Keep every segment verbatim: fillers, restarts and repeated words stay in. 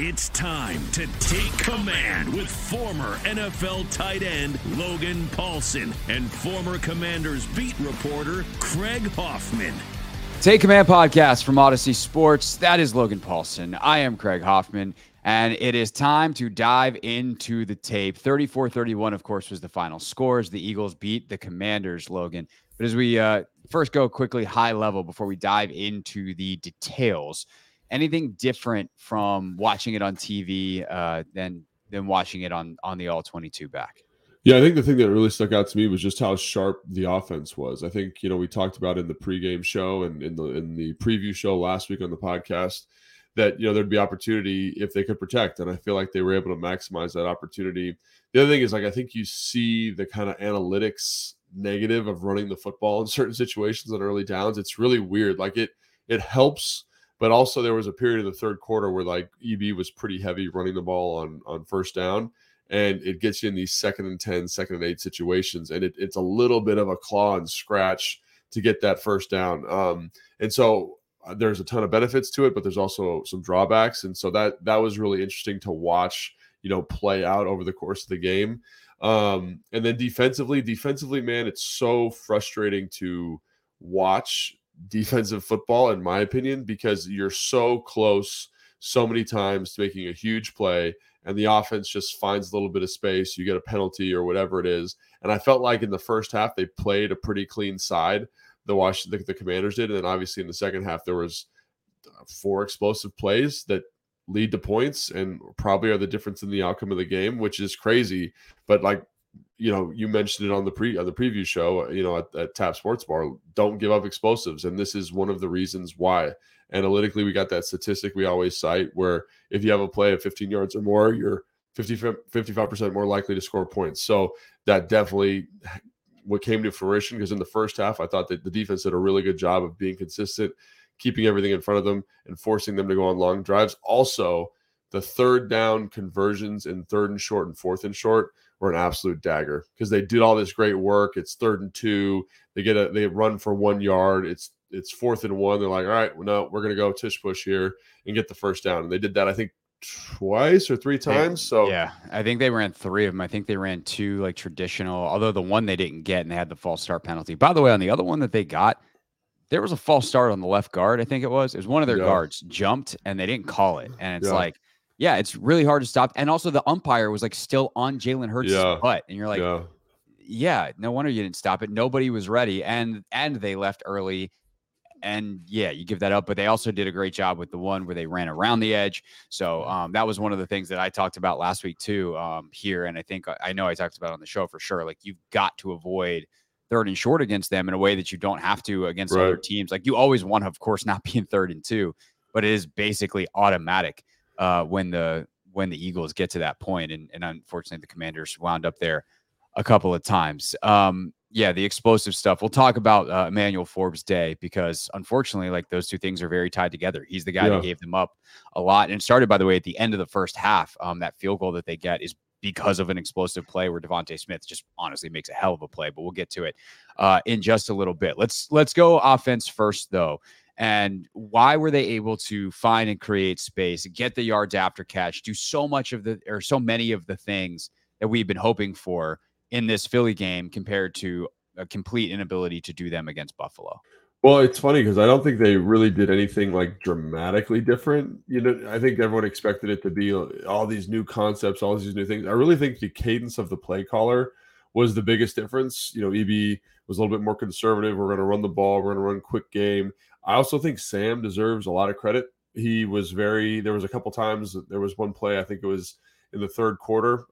It's time to take command with former N F L tight end Logan Paulson and former Commanders beat reporter Craig Hoffman. Take Command podcast from Odyssey Sports. That is Logan Paulson. I am Craig Hoffman, and it is time to dive into the tape. thirty-four thirty-one, of course, was the final scores. The Eagles beat the Commanders, Logan. But as we uh, first go quickly high level before we dive into the details, anything different from watching it on T V uh, than than watching it on on the all twenty-two back? Yeah, I think the thing that really stuck out to me was just how sharp the offense was. I think, you know, we talked about in the pregame show and in the in the preview show last week on the podcast that, you know, there'd be opportunity if they could protect, and I feel like they were able to maximize that opportunity. The other thing is, like, I think you see the kind of analytics negative of running the football in certain situations on early downs. It's really weird. Like it it helps. But also there was a period in the third quarter where, like, E B was pretty heavy running the ball on, on first down, and it gets you in these second and ten, second and eight situations. And it, it's a little bit of a claw and scratch to get that first down. Um, and so there's a ton of benefits to it, but there's also some drawbacks. And so that, that was really interesting to watch, you know, play out over the course of the game. Um, and then defensively, defensively, man, it's so frustrating to watch defensive football, in my opinion, because you're so close so many times to making a huge play, and the offense just finds a little bit of space. You get a penalty or whatever it is. And I felt like in the first half, they played a pretty clean side. The Wash, the, the Commanders did. And then obviously in the second half, there was four explosive plays that lead to points and probably are the difference in the outcome of the game, which is crazy. But, like, you know, you mentioned it on the pre on the preview show, you know, at, at Tap Sports Bar, don't give up explosives. And this is one of the reasons why. Analytically, we got that statistic we always cite where if you have a play of fifteen yards or more, you're fifty, fifty-five percent more likely to score points. So that definitely what came to fruition, because in the first half, I thought that the defense did a really good job of being consistent, keeping everything in front of them and forcing them to go on long drives. Also, the third down conversions in third and short and fourth and short were an absolute dagger, because they did all this great work. It's third and two. They get a, they run for one yard. It's, it's fourth and one. They're like, all right, well, no, we're going to go tush push here and get the first down. And they did that, I think, twice or three times. So yeah, I think they ran three of them. I think they ran two, like, traditional, although the one they didn't get and they had the false start penalty. By the way, on the other one that they got, there was a false start on the left guard. I think it was, it was one of their yeah. guards jumped and they didn't call it. And it's yeah. like, Yeah, it's really hard to stop. And also the umpire was, like, still on Jalen Hurts' yeah. butt. And you're like, yeah. yeah, no wonder you didn't stop it. Nobody was ready. And and they left early. And, yeah, you give that up. But they also did a great job with the one where they ran around the edge. So um, that was one of the things that I talked about last week, too, um, here. And I think I know I talked about it on the show for sure. Like, you've got to avoid third and short against them in a way that you don't have to against right. other teams. Like, you always want to, of course, not be in third and two, but it is basically automatic uh, when the when the Eagles get to that point. And, and unfortunately, the Commanders wound up there a couple of times. Um, yeah, the explosive stuff. We'll talk about uh, Emmanuel Forbes Day, because unfortunately, like, those two things are very tied together. He's the guy yeah. that gave them up a lot. And it started, by the way, at the end of the first half. Um, that field goal that they get is because of an explosive play where Devontae Smith just honestly makes a hell of a play, but we'll get to it uh, in just a little bit. Let's, let's go offense first though. And why were they able to find and create space, get the yards after catch, do so much of the, or so many of the things that we've been hoping for in this Philly game compared to a complete inability to do them against Buffalo? Well, it's funny because I don't think they really did anything like dramatically different. You know, I think everyone expected it to be all these new concepts, all these new things. I really think the cadence of the play caller was the biggest difference. You know, E B was a little bit more conservative. We're going to run the ball. We're going to run quick game. I also think Sam deserves a lot of credit. He was very, there was a couple times, there was one play, I think it was in the third quarter,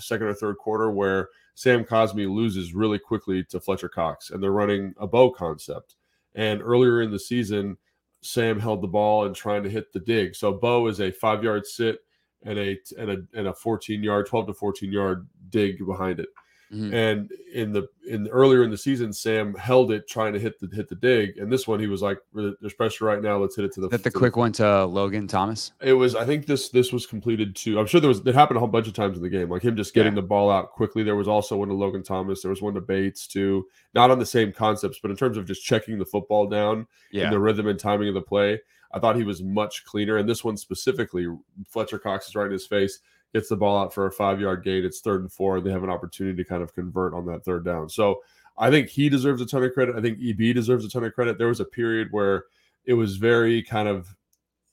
second or third quarter, where Sam Cosmi loses really quickly to Fletcher Cox, and they're running a bow concept. And earlier in the season, Sam held the ball and trying to hit the dig. So Bo is a five-yard sit and a and a and a fourteen-yard, twelve to fourteen-yard dig behind it. Mm-hmm. And in the in earlier in the season, Sam held it trying to hit the hit the dig. And this one, he was like, "There's pressure right now. Let's hit it to the." That the to quick the, one to Logan Thomas. It was. I think this this was completed to. I'm sure there was. It happened a whole bunch of times in the game, like him just getting yeah. the ball out quickly. There was also one to Logan Thomas. There was one to Bates too. Not on the same concepts, but in terms of just checking the football down yeah. and the rhythm and timing of the play, I thought he was much cleaner. And this one specifically, Fletcher Cox is right in his face. Gets the ball out for a five-yard gain. It's third and four. And they have an opportunity to kind of convert on that third down. So I think he deserves a ton of credit. I think E B deserves a ton of credit. There was a period where it was very kind of,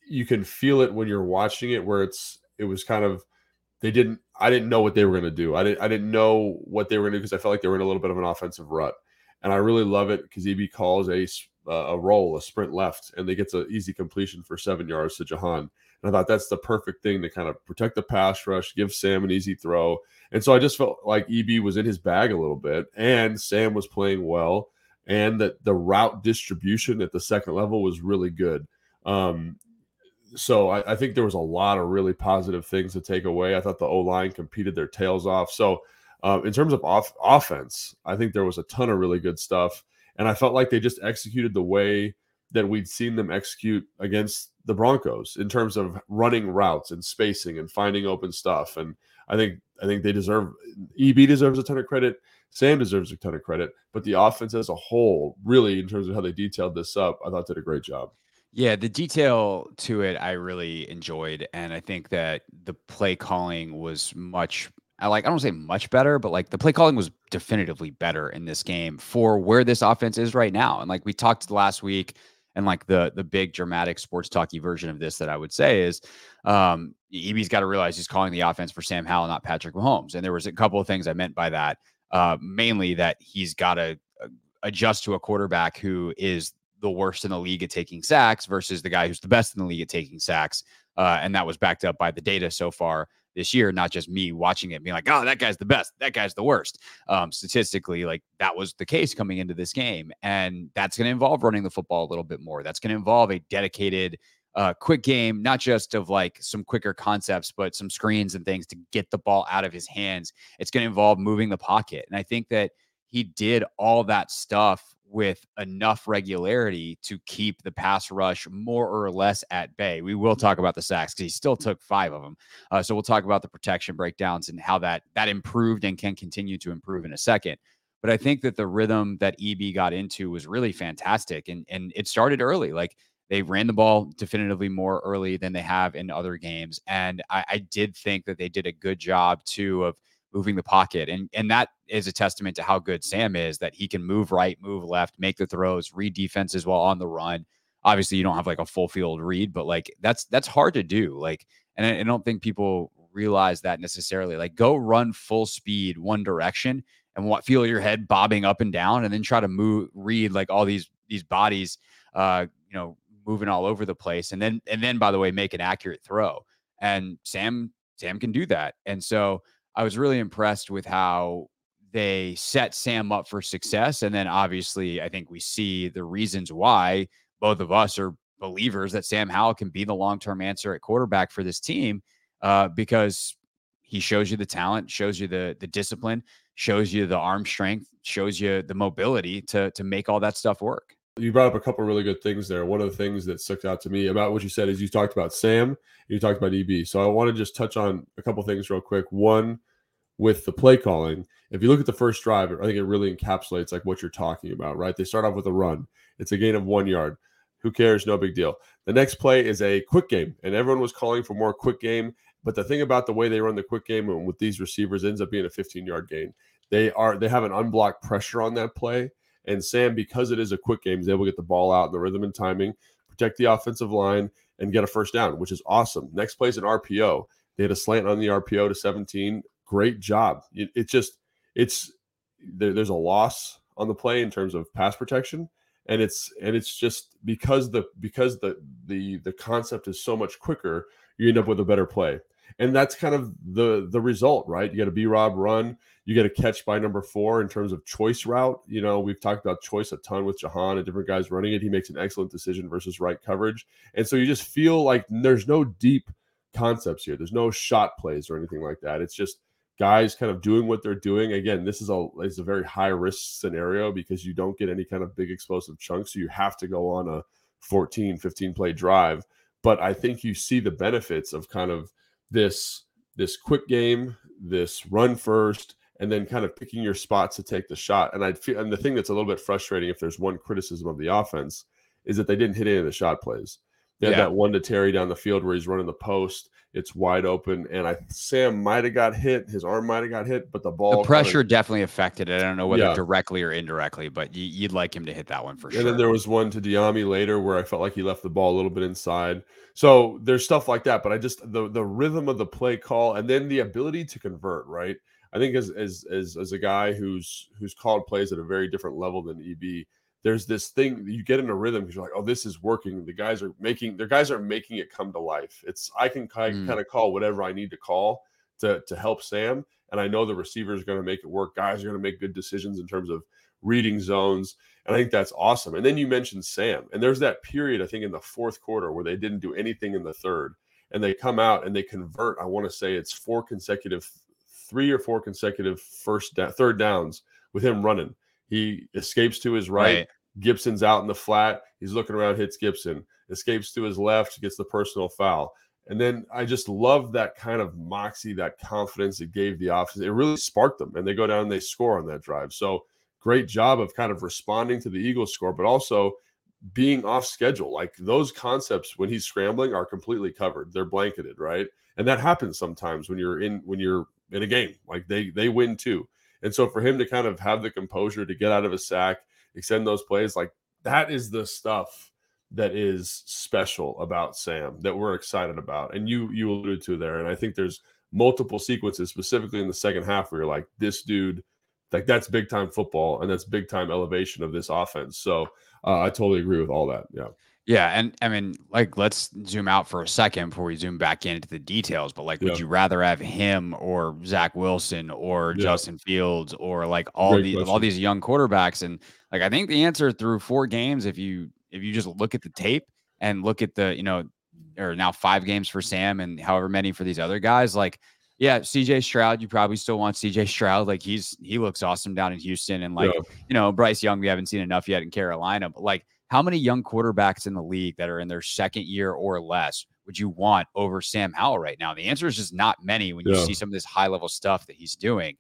you can feel it when you're watching it, where it's it was kind of, they didn't, I didn't know what they were going to do. I didn't I didn't know what they were going to do because I felt like they were in a little bit of an offensive rut. And I really love it because E B calls a, a roll, a sprint left, and they get an easy completion for seven yards to Jahan. And I thought that's the perfect thing to kind of protect the pass rush, give Sam an easy throw. And so I just felt like E B was in his bag a little bit, and Sam was playing well, and that the route distribution at the second level was really good. Um, so I, I think there was a lot of really positive things to take away. I thought the O-line competed their tails off. So uh, in terms of off- offense, I think there was a ton of really good stuff. And I felt like they just executed the way that we'd seen them execute against the Broncos in terms of running routes and spacing and finding open stuff. And I think I think they deserve – E B deserves a ton of credit. Sam deserves a ton of credit. But the offense as a whole, really, in terms of how they detailed this up, I thought did a great job. Yeah, the detail to it I really enjoyed. And I think that the play calling was much – I like I don't say much better, but like the play calling was definitively better in this game for where this offense is right now. And like we talked last week, and like the the big dramatic sports talky version of this that I would say is um, E B's got to realize he's calling the offense for Sam Howell, not Patrick Mahomes. And there was a couple of things I meant by that, uh, mainly that he's got to adjust to a quarterback who is the worst in the league at taking sacks versus the guy who's the best in the league at taking sacks. Uh, and that was backed up by the data so far this year, not just me watching it being like, oh, that guy's the best, that guy's the worst. Um, statistically, like that was the case coming into this game. And that's going to involve running the football a little bit more. That's going to involve a dedicated uh, quick game, not just of like some quicker concepts, but some screens and things to get the ball out of his hands. It's going to involve moving the pocket. And I think that he did all that stuff with enough regularity to keep the pass rush more or less at bay. We will talk about the sacks because he still took five of them. Uh, so we'll talk about the protection breakdowns and how that, that improved and can continue to improve in a second. But I think that the rhythm that E B got into was really fantastic. And, and it started early. Like they ran the ball definitively more early than they have in other games. And I, I did think that they did a good job too of moving the pocket. And and that is a testament to how good Sam is, that he can move right, move left, make the throws, read defenses while on the run. Obviously, you don't have like a full field read, but like that's that's hard to do. Like, and I, I don't think people realize that necessarily. Like, go run full speed one direction and what feel your head bobbing up and down, and then try to move read like all these these bodies, uh, you know, moving all over the place. And then and then by the way, make an accurate throw. And Sam Sam can do that. And so I was really impressed with how they set Sam up for success. And then obviously I think we see the reasons why both of us are believers that Sam Howell can be the long-term answer at quarterback for this team, uh, because he shows you the talent, shows you the the discipline, shows you the arm strength, shows you the mobility to, to make all that stuff work. You brought up a couple of really good things there. One of the things that stuck out to me about what you said is you talked about Sam, and you talked about E B. So I want to just touch on a couple of things real quick. One, with the play calling, if you look at the first drive, I think it really encapsulates like what you're talking about, right? They start off with a run. It's a gain of one yard. Who cares? No big deal. The next play is a quick game, and everyone was calling for more quick game. But the thing about the way they run the quick game and with these receivers ends up being a fifteen-yard gain. They are they have an unblocked pressure on that play. And Sam, because it is a quick game, is able to get the ball out in the rhythm and timing, protect the offensive line, and get a first down, which is awesome. Next play is an R P O. They had a slant on the R P O to seventeen. Great job. It, it just, it's, there, there's a loss on the play in terms of pass protection. And it's, and it's just because the, because the, the, the concept is so much quicker, you end up with a better play. And that's kind of the, the result, right? You got a B-Rob run, you get a catch by number four in terms of choice route. You know, we've talked about choice a ton with Jahan and different guys running it. He makes an excellent decision versus right coverage. And so you just feel like there's no deep concepts here. There's no shot plays or anything like that. It's just guys kind of doing what they're doing. Again, this is a, it's a very high risk scenario because you don't get any kind of big explosive chunk. So you have to go on a fourteen, fifteen play drive. But I think you see the benefits of kind of this, this quick game, this run first, and then kind of picking your spots to take the shot. And I feel, and the thing that's a little bit frustrating, if there's one criticism of the offense, is that they didn't hit any of the shot plays. They had yeah. that one to Terry down the field where he's running the post. It's wide open, and I Sam might have got hit. His arm might have got hit, but the ball. The pressure kinda, definitely affected it. I don't know whether yeah. directly or indirectly, but you, you'd like him to hit that one for and sure. And then there was one to Diami later where I felt like he left the ball a little bit inside. So there's stuff like that, but I just the the rhythm of the play call and then the ability to convert, right? I think as as as as a guy who's who's called plays at a very different level than E B. There's this thing you get in a rhythm because you're like, oh, this is working. The guys are making their guys are making it come to life. It's I can kind of, mm. kind of call whatever I need to call to, to help Sam. And I know the receiver is going to make it work. Guys are going to make good decisions in terms of reading zones. And I think that's awesome. And then you mentioned Sam. And there's that period, I think, in the fourth quarter where they didn't do anything in the third. And they come out and they convert. I want to say it's four consecutive, three or four consecutive first da- third downs with him running. He escapes to his right. right. Gibson's out in the flat. He's looking around, hits Gibson, escapes to his left, gets the personal foul. And then I just love that kind of moxie, that confidence it gave the offense. It really sparked them, and they go down and they score on that drive. So great job of kind of responding to the Eagles score, but also being off schedule. Like those concepts when he's scrambling are completely covered. They're blanketed, right? And that happens sometimes when you're in when you're in a game. Like they they win too. And so for him to kind of have the composure to get out of a sack, extend those plays, like that is the stuff that is special about Sam that we're excited about. And you you alluded to there. And I think there's multiple sequences specifically in the second half where you're like, this dude, like that's big time football and that's big time elevation of this offense. So uh, I totally agree with all that. Yeah. Yeah. And I mean, like, let's zoom out for a second before we zoom back into the details. But like, yeah. would you rather have him or Zach Wilson or yeah. Justin Fields or like all Great these question. all these young quarterbacks? And like, I think the answer through four games, if you if you just look at the tape and look at the, you know, or now five games for Sam and however many for these other guys, like, yeah, C J Stroud, you probably still want C J Stroud. Like he's he looks awesome down in Houston. And like, yeah. you know, Bryce Young, we haven't seen enough yet in Carolina, but like, how many young quarterbacks in the league that are in their second year or less would you want over Sam Howell right now? The answer is just not many when yeah. you see some of this high-level stuff that he's doing.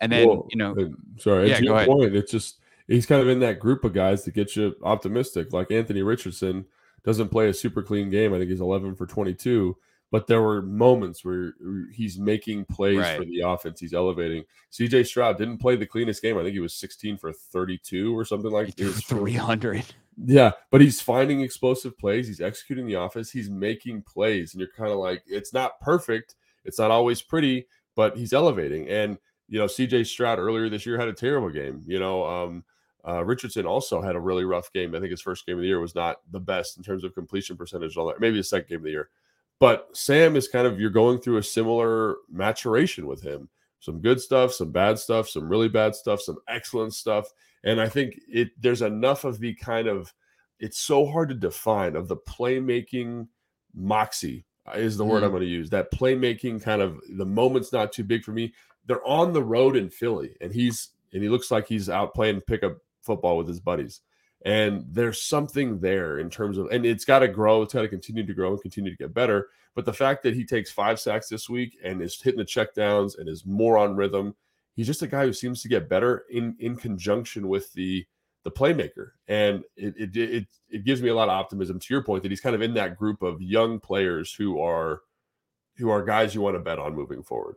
And then, well, you know... Sorry, yeah, it's your point. It's just, he's kind of in that group of guys that get you optimistic. Like Anthony Richardson doesn't play a super clean game. I think he's eleven for twenty-two. But there were moments where he's making plays right. for the offense. He's elevating. C J Stroud didn't play the cleanest game. I think he was sixteen for thirty-two or something like that. three hundred. Yeah, but he's finding explosive plays. He's executing the offense. He's making plays. And you're kind of like, it's not perfect. It's not always pretty, but he's elevating. And, you know, C J Stroud earlier this year had a terrible game. You know, um, uh, Richardson also had a really rough game. I think his first game of the year was not the best in terms of completion percentage. All that. Maybe the second game of the year. But Sam is kind of, you're going through a similar maturation with him. some good stuff, some bad stuff, some really bad stuff, some excellent stuff. And I think it there's enough of the kind of, it's so hard to define, of the playmaking moxie is the mm. word I'm going to use. That playmaking kind of, the moment's not too big for me. They're on the road in Philly, and he's and he looks like he's out playing pickup football with his buddies. And there's something there in terms of, and it's got to grow. It's got to continue to grow and continue to get better. But the fact that he takes five sacks this week and is hitting the checkdowns and is more on rhythm, he's just a guy who seems to get better in, in conjunction with the the playmaker. And it, it it it gives me a lot of optimism, to your point, that he's kind of in that group of young players who are who are guys you want to bet on moving forward.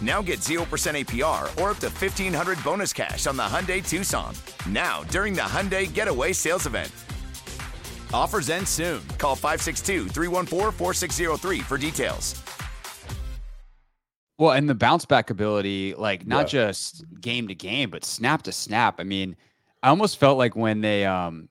Now get zero percent A P R or up to fifteen hundred dollars bonus cash on the Hyundai Tucson. Now, during the Hyundai Getaway Sales Event. Offers end soon. Call five six two, three one four, four six zero three for details. Well, and the bounce back ability, like not yeah. just game to game, but snap to snap. I mean, I almost felt like when they, um,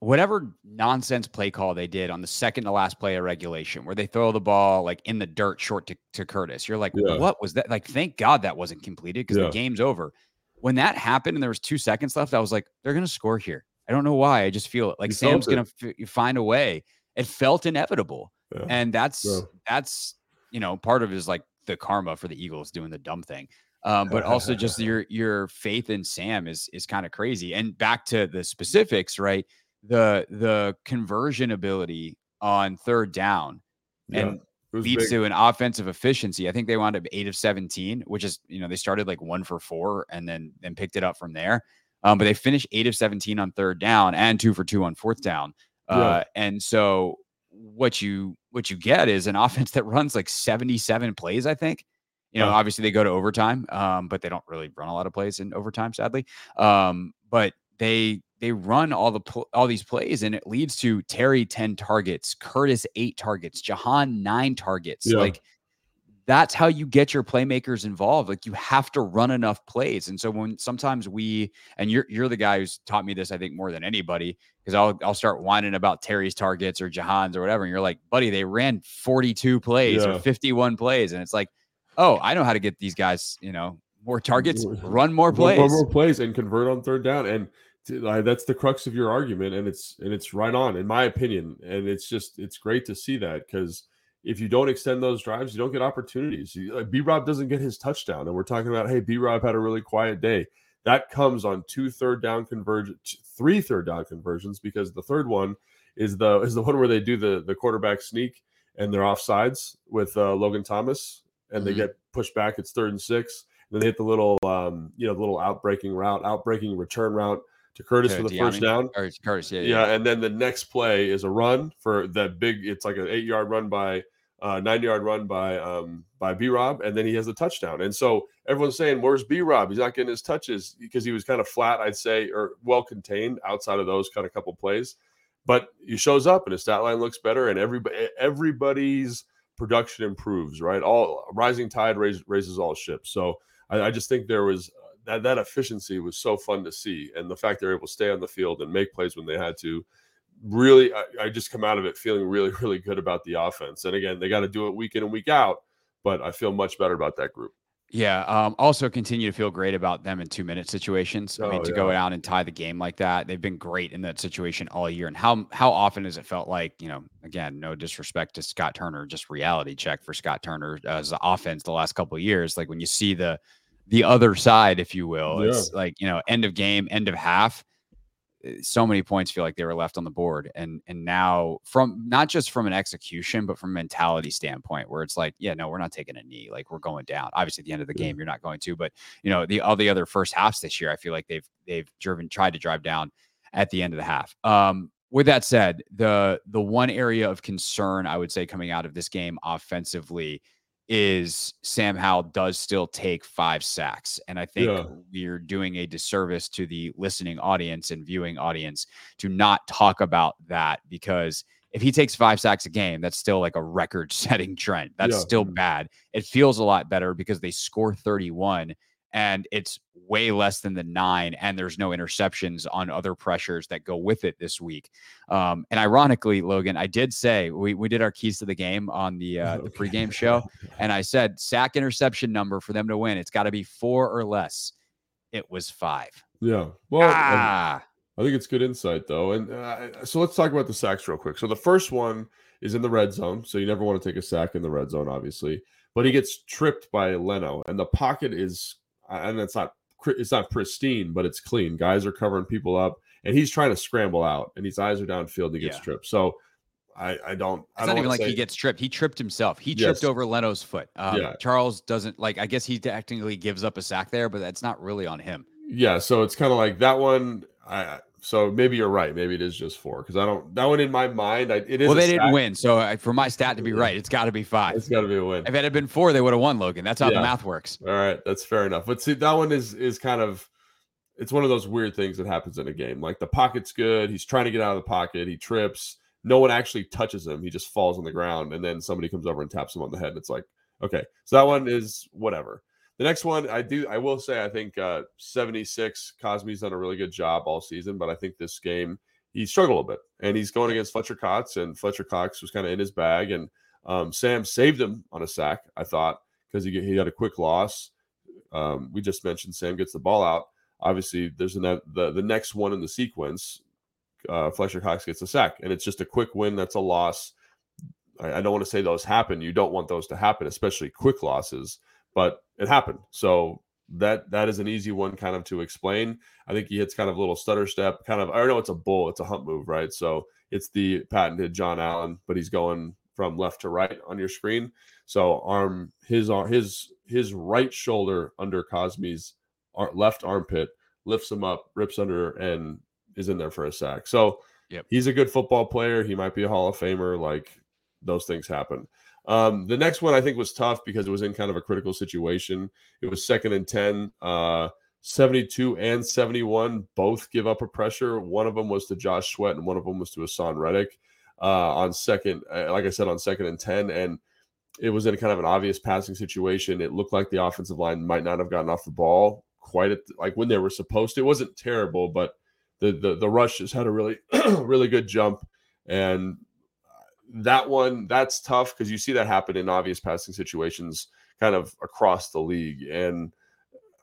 whatever nonsense play call they did on the second to last play of regulation, where they throw the ball like in the dirt short to, to Curtis, you're like, yeah. what was that? Like, thank God that wasn't completed, because yeah. the game's over. When that happened and there was two seconds left, I was like, they're going to score here. I don't know why. I just feel it. Like you Sam's going to f- find a way. It felt inevitable. Yeah. And that's, yeah. that's, you know, part of it is like the karma for the Eagles doing the dumb thing. Um, but also just your, your faith in Sam is, is kind of crazy. And back to the specifics, right? The the conversion ability on third down yeah, and leads to an offensive efficiency. I think they wound up eight of seventeen, which is, you know, they started like one for four and then then picked it up from there. Um, but they finished eight of seventeen on third down and two for two on fourth down. Yeah. Uh, and so what you what you get is an offense that runs like seventy-seven plays, I think. You know, yeah. obviously they go to overtime, um, but they don't really run a lot of plays in overtime, sadly. Um, but they... They run all the pl- all these plays, and it leads to Terry ten targets, Curtis eight targets, Jahan nine targets. Yeah. Like that's how you get your playmakers involved. Like you have to run enough plays. And so when sometimes we, and you're you're the guy who's taught me this, I think, more than anybody, because I'll I'll start whining about Terry's targets or Jahan's or whatever, and you're like, buddy, they ran forty-two plays yeah. or fifty-one plays, and it's like, oh, I know how to get these guys, you know, more targets, run more plays, run more plays, and convert on third down. And that's the crux of your argument, and it's and it's right on, in my opinion. And it's just it's great to see that, because if you don't extend those drives, you don't get opportunities. Like B-Rob doesn't get his touchdown, and we're talking about, hey, B-Rob had a really quiet day. That comes on two third down conversions, three third down conversions, because the third one is the is the one where they do the the quarterback sneak and they're offsides with uh, Logan Thomas, and mm-hmm. they get pushed back. It's third and six, and then they hit the little um you know the little outbreaking route, outbreaking return route. To Curtis okay, for the Deami. first down. Or Curtis, yeah, yeah, yeah. And then the next play is a run for that big, it's like an eight yard run by uh nine yard run by um by B-Rob, and then he has the touchdown. And so everyone's saying, where's B-Rob? He's not getting his touches, because he was kind of flat, I'd say, or well contained outside of those kind of couple plays. But he shows up and his stat line looks better, and everybody everybody's production improves, right? All rising tide raises, raises all ships. So I, I just think there was That that efficiency was so fun to see, and the fact they're able to stay on the field and make plays when they had to. Really, I, I just come out of it feeling really, really good about the offense. And again, they got to do it week in and week out, but I feel much better about that group. Yeah. Um, also, continue to feel great about them in two minute situations. I mean, oh, to yeah. go out and tie the game like that, they've been great in that situation all year. And how how often has it felt like, you know, again, no disrespect to Scott Turner, just reality check for Scott Turner as the offense the last couple of years. Like when you see the the other side, if you will, yeah. it's like, you know, end of game, end of half, so many points feel like they were left on the board. And and now from not just from an execution, but from a mentality standpoint where it's like, yeah, no, we're not taking a knee. Like we're going down. Obviously at the end of the game, you're not going to, but you know, the, all the other first halves this year, I feel like they've, they've driven, tried to drive down at the end of the half. Um, with that said, the, the one area of concern I would say coming out of this game offensively is Sam Howell does still take five sacks. And I think yeah. we're doing a disservice to the listening audience and viewing audience to not talk about that, because if he takes five sacks a game, that's still like a record setting trend. That's yeah. still bad. It feels a lot better because they score thirty-one and it's way less than the nine, and there's no interceptions on other pressures that go with it this week. Um, and ironically, Logan, I did say we, we did our keys to the game on the, uh, the pregame show. And I said, sack interception number for them to win, it's got to be four or less. It was five. Yeah. Well, ah! I, I think it's good insight though. And uh, so let's talk about the sacks real quick. So the first one is in the red zone. So you never want to take a sack in the red zone, obviously, but he gets tripped by Leno and the pocket is, and it's not it's not pristine, but it's clean. Guys are covering people up, and he's trying to scramble out, and his eyes are downfield, and he gets yeah. tripped. So I, I don't. It's I don't not even like say... he gets tripped. He tripped himself. He yes. tripped over Leno's foot. Um, yeah. Charles doesn't like. I guess he technically gives up a sack there, but that's not really on him. Yeah, so it's kind of like that one. I so maybe you're right. Maybe it is just four because I don't. That one in my mind, I, it is. Well, they didn't win, so I, for my stat to be right, it's got to be five. It's got to be a win. If it had been four, they would have won, Logan. That's how yeah. the math works. All right, that's fair enough. But see, that one is is kind of it's one of those weird things that happens in a game. Like the pocket's good. He's trying to get out of the pocket. He trips. No one actually touches him. He just falls on the ground, and then somebody comes over and taps him on the head. And it's like, okay, so that one is whatever. The next one, I do, I will say, I think uh, seventy-six, Cosme's done a really good job all season, but I think this game, he struggled a little bit. And he's going against Fletcher Cox, and Fletcher Cox was kind of in his bag. And um, Sam saved him on a sack, I thought, because he, he had a quick loss. Um, we just mentioned Sam gets the ball out. Obviously, there's an, the, the next one in the sequence, uh, Fletcher Cox gets a sack. And it's just a quick win. That's a loss. I, I don't want to say those happen. You don't want those to happen, especially quick losses. But it happened. So that that is an easy one kind of to explain. I think he hits kind of a little stutter step, kind of, I don't know, it's a bull, it's a hump move, right? So it's the patented John Allen, but he's going from left to right on your screen. So arm his his his right shoulder under Cosme's left armpit, lifts him up, rips under, and is in there for a sack. So yep. he's a good football player. He might be a Hall of Famer. Like those things happen. Um, the next one I think was tough because it was in kind of a critical situation. It was second and ten, uh, seventy-two and seventy-one, both give up a pressure. One of them was to Josh Sweat and one of them was to Hassan Reddick, uh, on second, like I said, on second and ten. And it was in a kind of an obvious passing situation. It looked like the offensive line might not have gotten off the ball quite at the, like when they were supposed to. It wasn't terrible, but the, the, the rush just had a really, really good jump. And that one, that's tough because you see that happen in obvious passing situations kind of across the league. And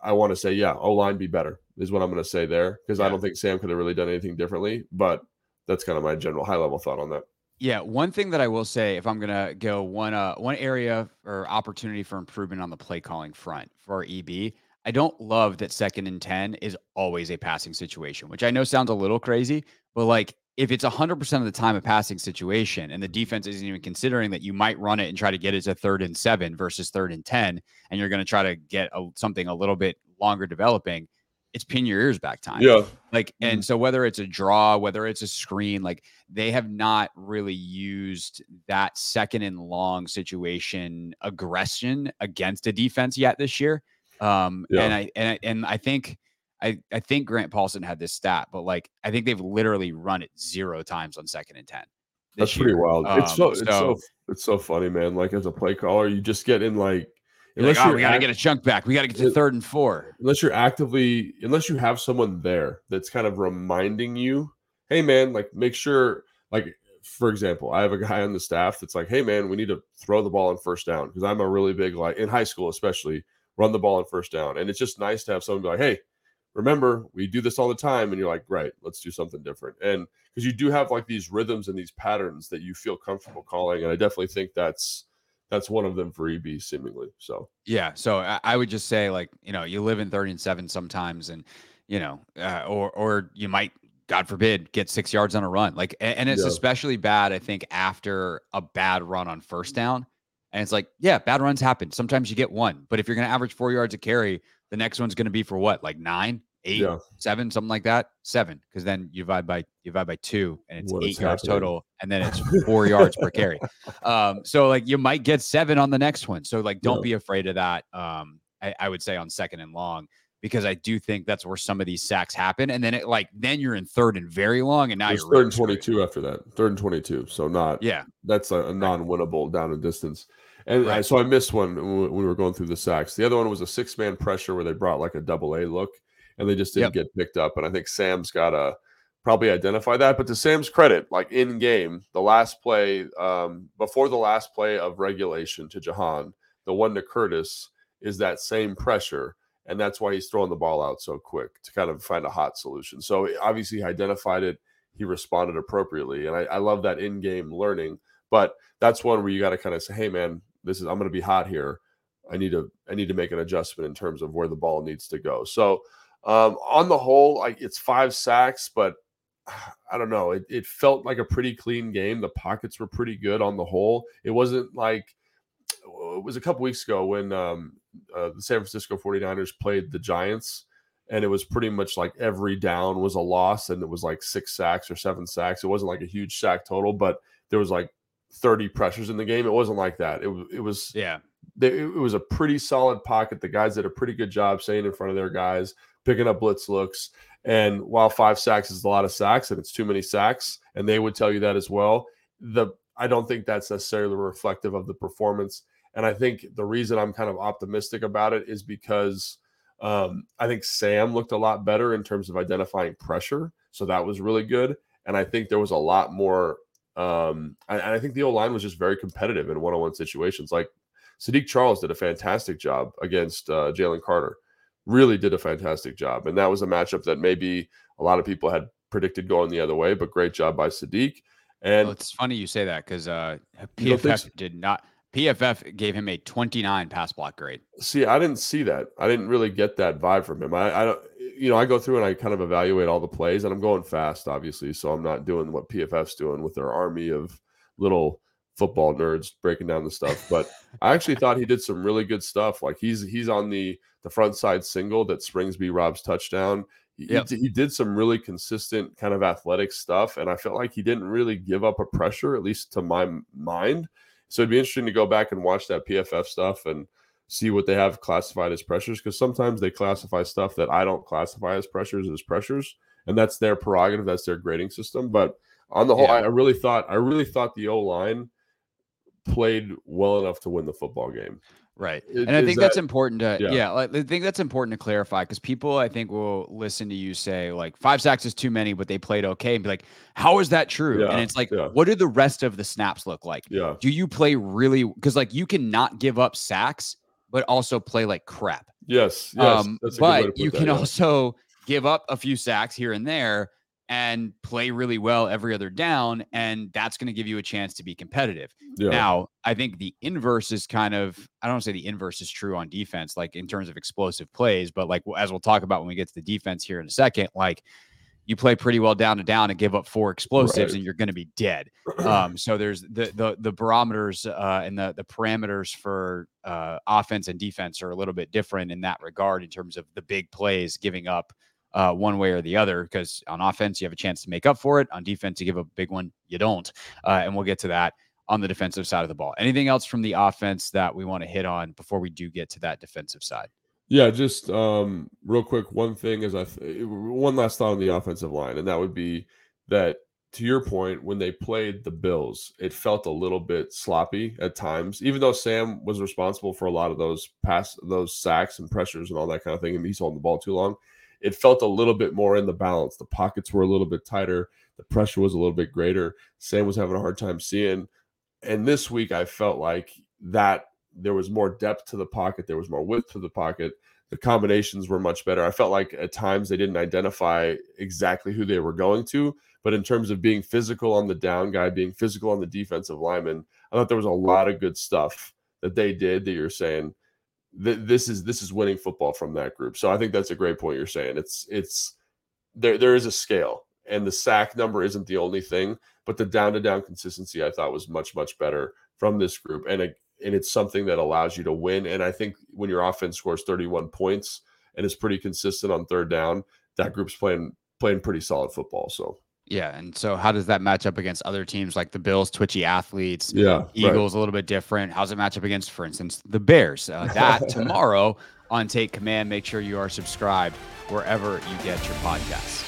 I want to say, yeah, O-line be better is what I'm going to say there because yeah. I don't think Sam could have really done anything differently. But that's kind of my general high-level thought on that. Yeah, one thing that I will say, if I'm going to go one uh, one area or opportunity for improvement on the play-calling front for E B, I don't love that second and ten is always a passing situation, which I know sounds a little crazy, but like, if it's one hundred percent of the time a passing situation and the defense isn't even considering that you might run it and try to get it to third and seven versus third and ten, and you're going to try to get a, something a little bit longer developing, it's pin your ears back time. Yeah. Like, and mm-hmm. so whether it's a draw, whether it's a screen, like they have not really used that second and long situation aggression against a defense yet this year. Um, yeah. And I, and I, and I think, I, I think Grant Paulson had this stat, but like, I think they've literally run it zero times on second and ten. That's year. pretty wild. Um, it's so, so, it's so, it's so funny, man. Like as a play caller, you just get in like, unless like, oh, we got to act- get a chunk back. We got to get to it, third and four. Unless you're actively, unless you have someone there that's kind of reminding you, hey man, like make sure, like for example, I have a guy on the staff that's like, hey man, we need to throw the ball on first down. Cause I'm a really big, like in high school, especially run the ball on first down. And it's just nice to have someone be like, hey, remember, we do this all the time. And you're like, right, let's do something different. And because you do have like these rhythms and these patterns that you feel comfortable calling. And I definitely think that's that's one of them for E B seemingly. So, yeah. So I, I would just say like, you know, you live in thirty and seven sometimes and, you know, uh, or or you might God forbid, get six yards on a run. Like, and it's yeah. especially bad, I think, after a bad run on first down. And it's like, yeah, bad runs happen. Sometimes you get one, but if you're going to average four yards a carry, the next one's going to be for what? Like nine, eight, yeah. seven, something like that. Seven. Cause then you divide by, you divide by two and it's what eight yards happening? Total. And then it's four yards per carry. Um, so like you might get seven on the next one. So like, don't yeah. be afraid of that. Um, I, I would say on second and long, because I do think that's where some of these sacks happen. And then it like, then you're in third and very long. And now it's you're third and twenty-two straight. After that, third and twenty-two. So not, yeah, that's a, a non-winnable down and distance. And right. I, so I missed one when we were going through the sacks. The other one was a six man pressure where they brought like a double A look and they just didn't yep. get picked up. And I think Sam's got to probably identify that, but to Sam's credit, like in game, the last play um, before the last play of regulation to Jahan, the one to Curtis is that same pressure. And that's why he's throwing the ball out so quick to kind of find a hot solution. So obviously he identified it. He responded appropriately. And I, I love that in-game learning. But that's one where you got to kind of say, hey, man, this is I'm going to be hot here. I need to I need to make an adjustment in terms of where the ball needs to go. So um, on the whole, like it's five sacks, but I don't know. It, it felt like a pretty clean game. The pockets were pretty good on the whole. It wasn't like it was a couple weeks ago when um, uh, the San Francisco forty-niners played the Giants, and it was pretty much like every down was a loss, and it was like six sacks or seven sacks. It wasn't like a huge sack total, but there was like thirty pressures in the game. It wasn't like that. It, it was yeah. They, it was a pretty solid pocket. The guys did a pretty good job staying in front of their guys, picking up blitz looks. And while five sacks is a lot of sacks, and it's too many sacks, and they would tell you that as well, the I don't think that's necessarily reflective of the performance. And I think the reason I'm kind of optimistic about it is because um, I think Sam looked a lot better in terms of identifying pressure. So that was really good. And I think there was a lot more. Um, and I think the O-line was just very competitive in one-on-one situations. Like Sadiq Charles did a fantastic job against uh, Jalen Carter, really did a fantastic job. And that was a matchup that maybe a lot of people had predicted going the other way, but great job by Sadiq. And well, it's funny you say that because uh, P F F so. did not. P F F gave him a twenty-nine pass block grade. See, I didn't see that. I didn't really get that vibe from him. I, I don't, you know, I go through and I kind of evaluate all the plays, and I'm going fast, obviously. So I'm not doing what P F F's doing with their army of little football nerds breaking down the stuff. But I actually thought he did some really good stuff. Like he's he's on the the front side single that Springsby Rob's touchdown. He, yep. he, he did some really consistent kind of athletic stuff, and I felt like he didn't really give up a pressure, at least to my mind. So it'd be interesting to go back and watch that P F F stuff and see what they have classified as pressures, because sometimes they classify stuff that I don't classify as pressures as pressures, and that's their prerogative. That's their grading system. But on the whole, yeah. I, I really thought I really thought the O-line played well enough to win the football game. Right. It, and I think that, that's important to, yeah, yeah like, I think that's important to clarify, because people, I think, will listen to you say like five sacks is too many, but they played okay. And be like, how is that true? Yeah, and it's like, yeah. what do the rest of the snaps look like? Yeah. Do you play really? Because like you cannot give up sacks, but also play like crap. Yes. yes um, but you that, can yeah. also give up a few sacks here and there and play really well every other down, and that's going to give you a chance to be competitive. Yeah. Now, I think the inverse is kind of, I don't say the inverse is true on defense, like in terms of explosive plays, but like as we'll talk about when we get to the defense here in a second, like you play pretty well down to down and give up four explosives right. and you're going to be dead. Um, so there's the the, the barometers uh, and the, the parameters for uh, offense and defense are a little bit different in that regard in terms of the big plays giving up Uh, one way or the other, because on offense, you have a chance to make up for it. On defense, you give a big one, you don't. Uh, and we'll get to that on the defensive side of the ball. Anything else from the offense that we want to hit on before we do get to that defensive side? Yeah, just um, real quick, one thing is I th- one last thought on the offensive line, and that would be that, to your point, when they played the Bills, it felt a little bit sloppy at times, even though Sam was responsible for a lot of those pass, those sacks and pressures and all that kind of thing, and he's holding the ball too long. It felt a little bit more in the balance. The pockets were a little bit tighter. The pressure was a little bit greater. Sam was having a hard time seeing. And this week, I felt like that there was more depth to the pocket. There was more width to the pocket. The combinations were much better. I felt like at times they didn't identify exactly who they were going to. But in terms of being physical on the down guy, being physical on the defensive lineman, I thought there was a lot of good stuff that they did that you're saying, this is this is winning football from that group. So I think that's a great point you're saying. It's it's there there is a scale, and the sack number isn't the only thing, but the down-to-down consistency I thought was much, much better from this group. And, it, and it's something that allows you to win. And I think when your offense scores thirty-one points and is pretty consistent on third down, that group's playing playing pretty solid football. So yeah, and so how does that match up against other teams like the Bills, twitchy athletes? Yeah, Eagles right. A little bit different. How's it match up against, for instance, the Bears? Uh, that tomorrow on Take Command. Make sure you are subscribed wherever you get your podcasts.